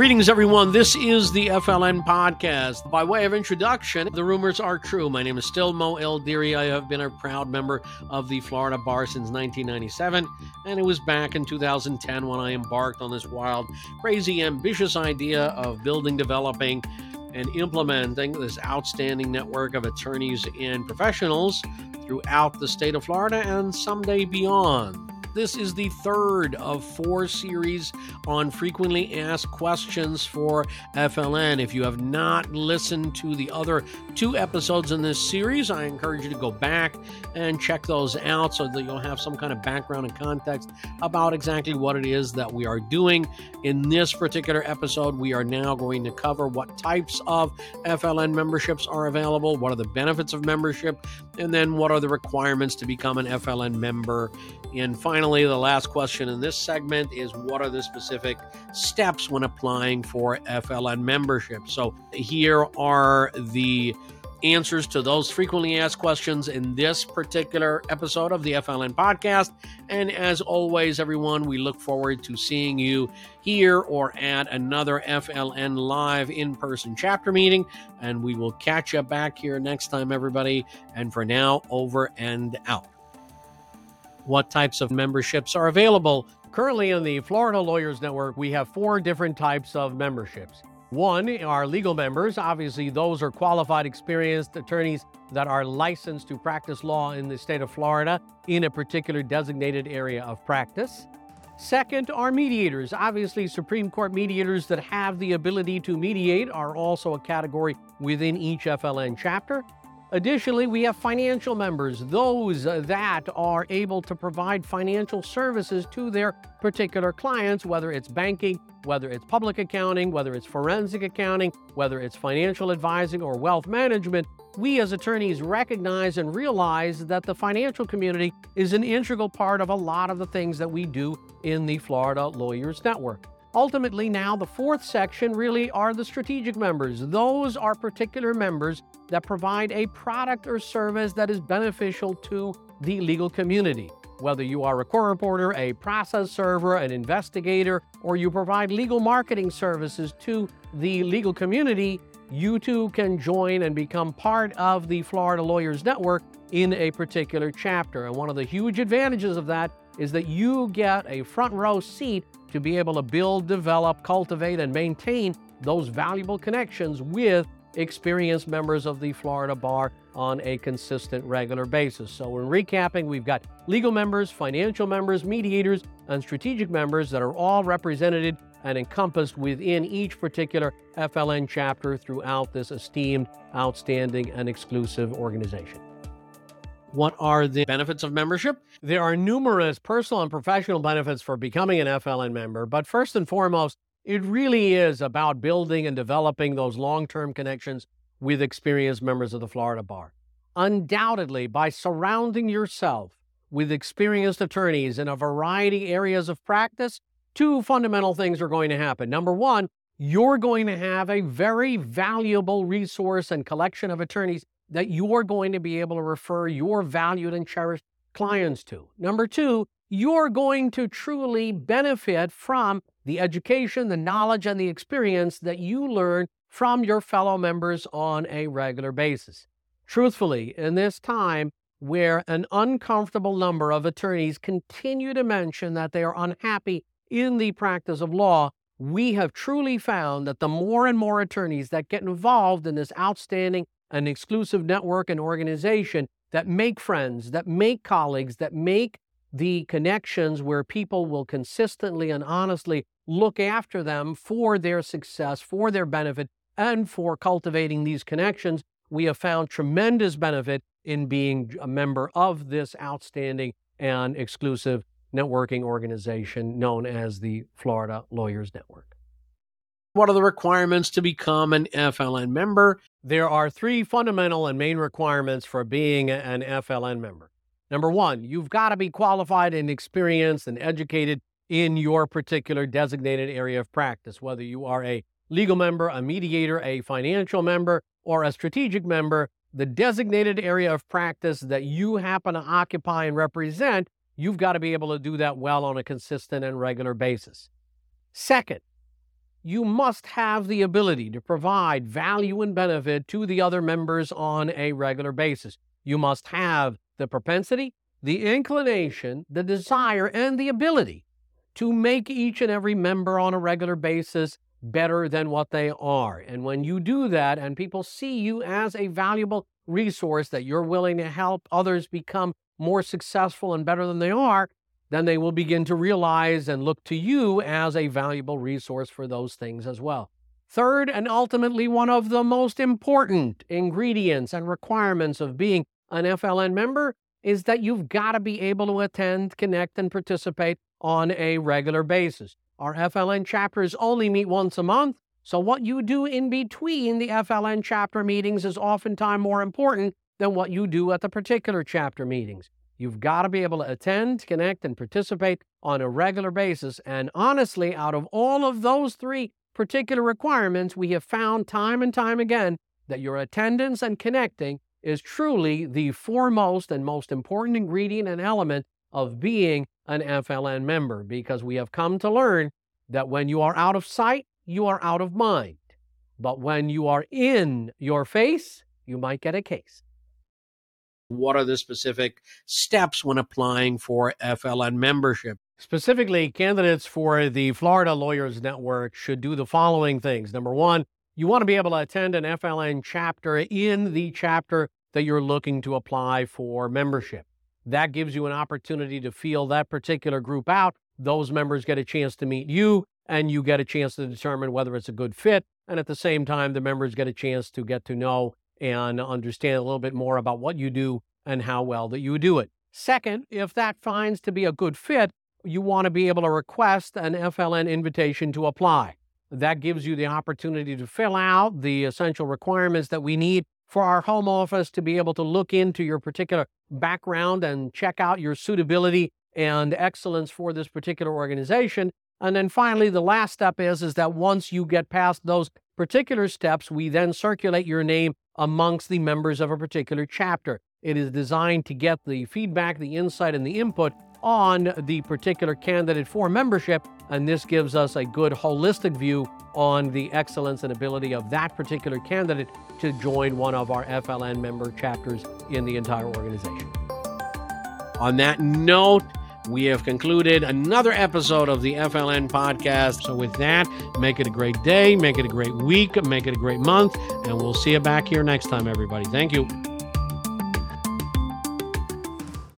Greetings, everyone. This is the FLN Podcast. By way of introduction, the rumors are true. My name is still Mo Eldieri. I have been a proud member of the Florida Bar since 1997, and it was back in 2010 when I embarked on this wild, crazy, ambitious idea of building, developing, and implementing this outstanding network of attorneys and professionals throughout the state of Florida and someday beyond. This is the third of four series on frequently asked questions for FLN. If you have not listened to the other two episodes in this series, I encourage you to go back and check those out so that you'll have some kind of background and context about exactly what it is that we are doing. In this particular episode, we are now going to cover what types of FLN memberships are available, what are the benefits of membership, and then what are the requirements to become an FLN member. And finally, the last question in this segment is, what are the specific steps when applying for FLN membership? So here are the answers to those frequently asked questions in this particular episode of the FLN Podcast. And as always, everyone, we look forward to seeing you here or at another FLN Live in-person chapter meeting. And we will catch you back here next time, everybody. And for now, over and out. What types of memberships are available? Currently in the Florida Lawyers Network, we have four different types of memberships. One are legal members. Obviously, those are qualified, experienced attorneys that are licensed to practice law in the state of Florida in a particular designated area of practice. Second are mediators. Obviously, Supreme Court mediators that have the ability to mediate are also a category within each FLN chapter. Additionally, we have financial members, those that are able to provide financial services to their particular clients, whether it's banking, whether it's public accounting, whether it's forensic accounting, whether it's financial advising or wealth management. We as attorneys recognize and realize that the financial community is an integral part of a lot of the things that we do in the Florida Lawyers Network. Ultimately, now the fourth section really are the strategic members. Those are particular members that provide a product or service that is beneficial to the legal community. Whether you are a court reporter, a process server, an investigator, or you provide legal marketing services to the legal community, you too can join and become part of the Florida Lawyers Network in a particular chapter. And one of the huge advantages of that is that you get a front row seat to be able to build, develop, cultivate, and maintain those valuable connections with experienced members of the Florida Bar on a consistent, regular basis. So in recapping, we've got legal members, financial members, mediators, and strategic members that are all represented and encompassed within each particular FLN chapter throughout this esteemed, outstanding, and exclusive organization. What are the benefits of membership? There are numerous personal and professional benefits for becoming an FLN member, but first and foremost, it really is about building and developing those long-term connections with experienced members of the Florida Bar. Undoubtedly, by surrounding yourself with experienced attorneys in a variety of areas of practice, two fundamental things are going to happen. Number one, you're going to have a very valuable resource and collection of attorneys that you're going to be able to refer your valued and cherished clients to. Number two, you're going to truly benefit from the education, the knowledge, and the experience that you learn from your fellow members on a regular basis. Truthfully, in this time where an uncomfortable number of attorneys continue to mention that they are unhappy in the practice of law, we have truly found that the more and more attorneys that get involved in this outstanding an exclusive network and organization that make friends, that make colleagues, that make the connections where people will consistently and honestly look after them for their success, for their benefit, and for cultivating these connections. We have found tremendous benefit in being a member of this outstanding and exclusive networking organization known as the Florida Lawyers Network. What are the requirements to become an FLN member? There are three fundamental and main requirements for being an FLN member. Number one, you've got to be qualified and experienced and educated in your particular designated area of practice, whether you are a legal member, a mediator, a financial member, or a strategic member. The designated area of practice that you happen to occupy and represent, you've got to be able to do that well on a consistent and regular basis. Second, you must have the ability to provide value and benefit to the other members on a regular basis. You must have the propensity, the inclination, the desire, and the ability to make each and every member on a regular basis better than what they are. And when you do that and people see you as a valuable resource that you're willing to help others become more successful and better than they are, then they will begin to realize and look to you as a valuable resource for those things as well. Third, and ultimately one of the most important ingredients and requirements of being an FLN member is that you've got to be able to attend, connect, and participate on a regular basis. Our FLN chapters only meet once a month, so what you do in between the FLN chapter meetings is oftentimes more important than what you do at the particular chapter meetings. You've got to be able to attend, connect, and participate on a regular basis. And honestly, out of all of those three particular requirements, we have found time and time again that your attendance and connecting is truly the foremost and most important ingredient and element of being an FLN member, because we have come to learn that when you are out of sight, you are out of mind. But when you are in your face, you might get a case. What are the specific steps when applying for FLN membership? Specifically, candidates for the Florida Lawyers Network should do the following things. Number one, you want to be able to attend an FLN chapter in the chapter that you're looking to apply for membership. That gives you an opportunity to feel that particular group out. Those members get a chance to meet you, and you get a chance to determine whether it's a good fit. And at the same time, the members get a chance to get to know and understand a little bit more about what you do and how well that you do it. Second, if that finds to be a good fit, you want to be able to request an FLN invitation to apply. That gives you the opportunity to fill out the essential requirements that we need for our home office to be able to look into your particular background and check out your suitability and excellence for this particular organization. And then finally, the last step is that once you get past those particular steps, we then circulate your name amongst the members of a particular chapter. It is designed to get the feedback, the insight, and the input on the particular candidate for membership, and this gives us a good holistic view on the excellence and ability of that particular candidate to join one of our FLN member chapters in the entire organization. On that note, we have concluded another episode of the FLN podcast. So with that, make it a great day, make it a great week, make it a great month, and we'll see you back here next time, everybody. Thank you.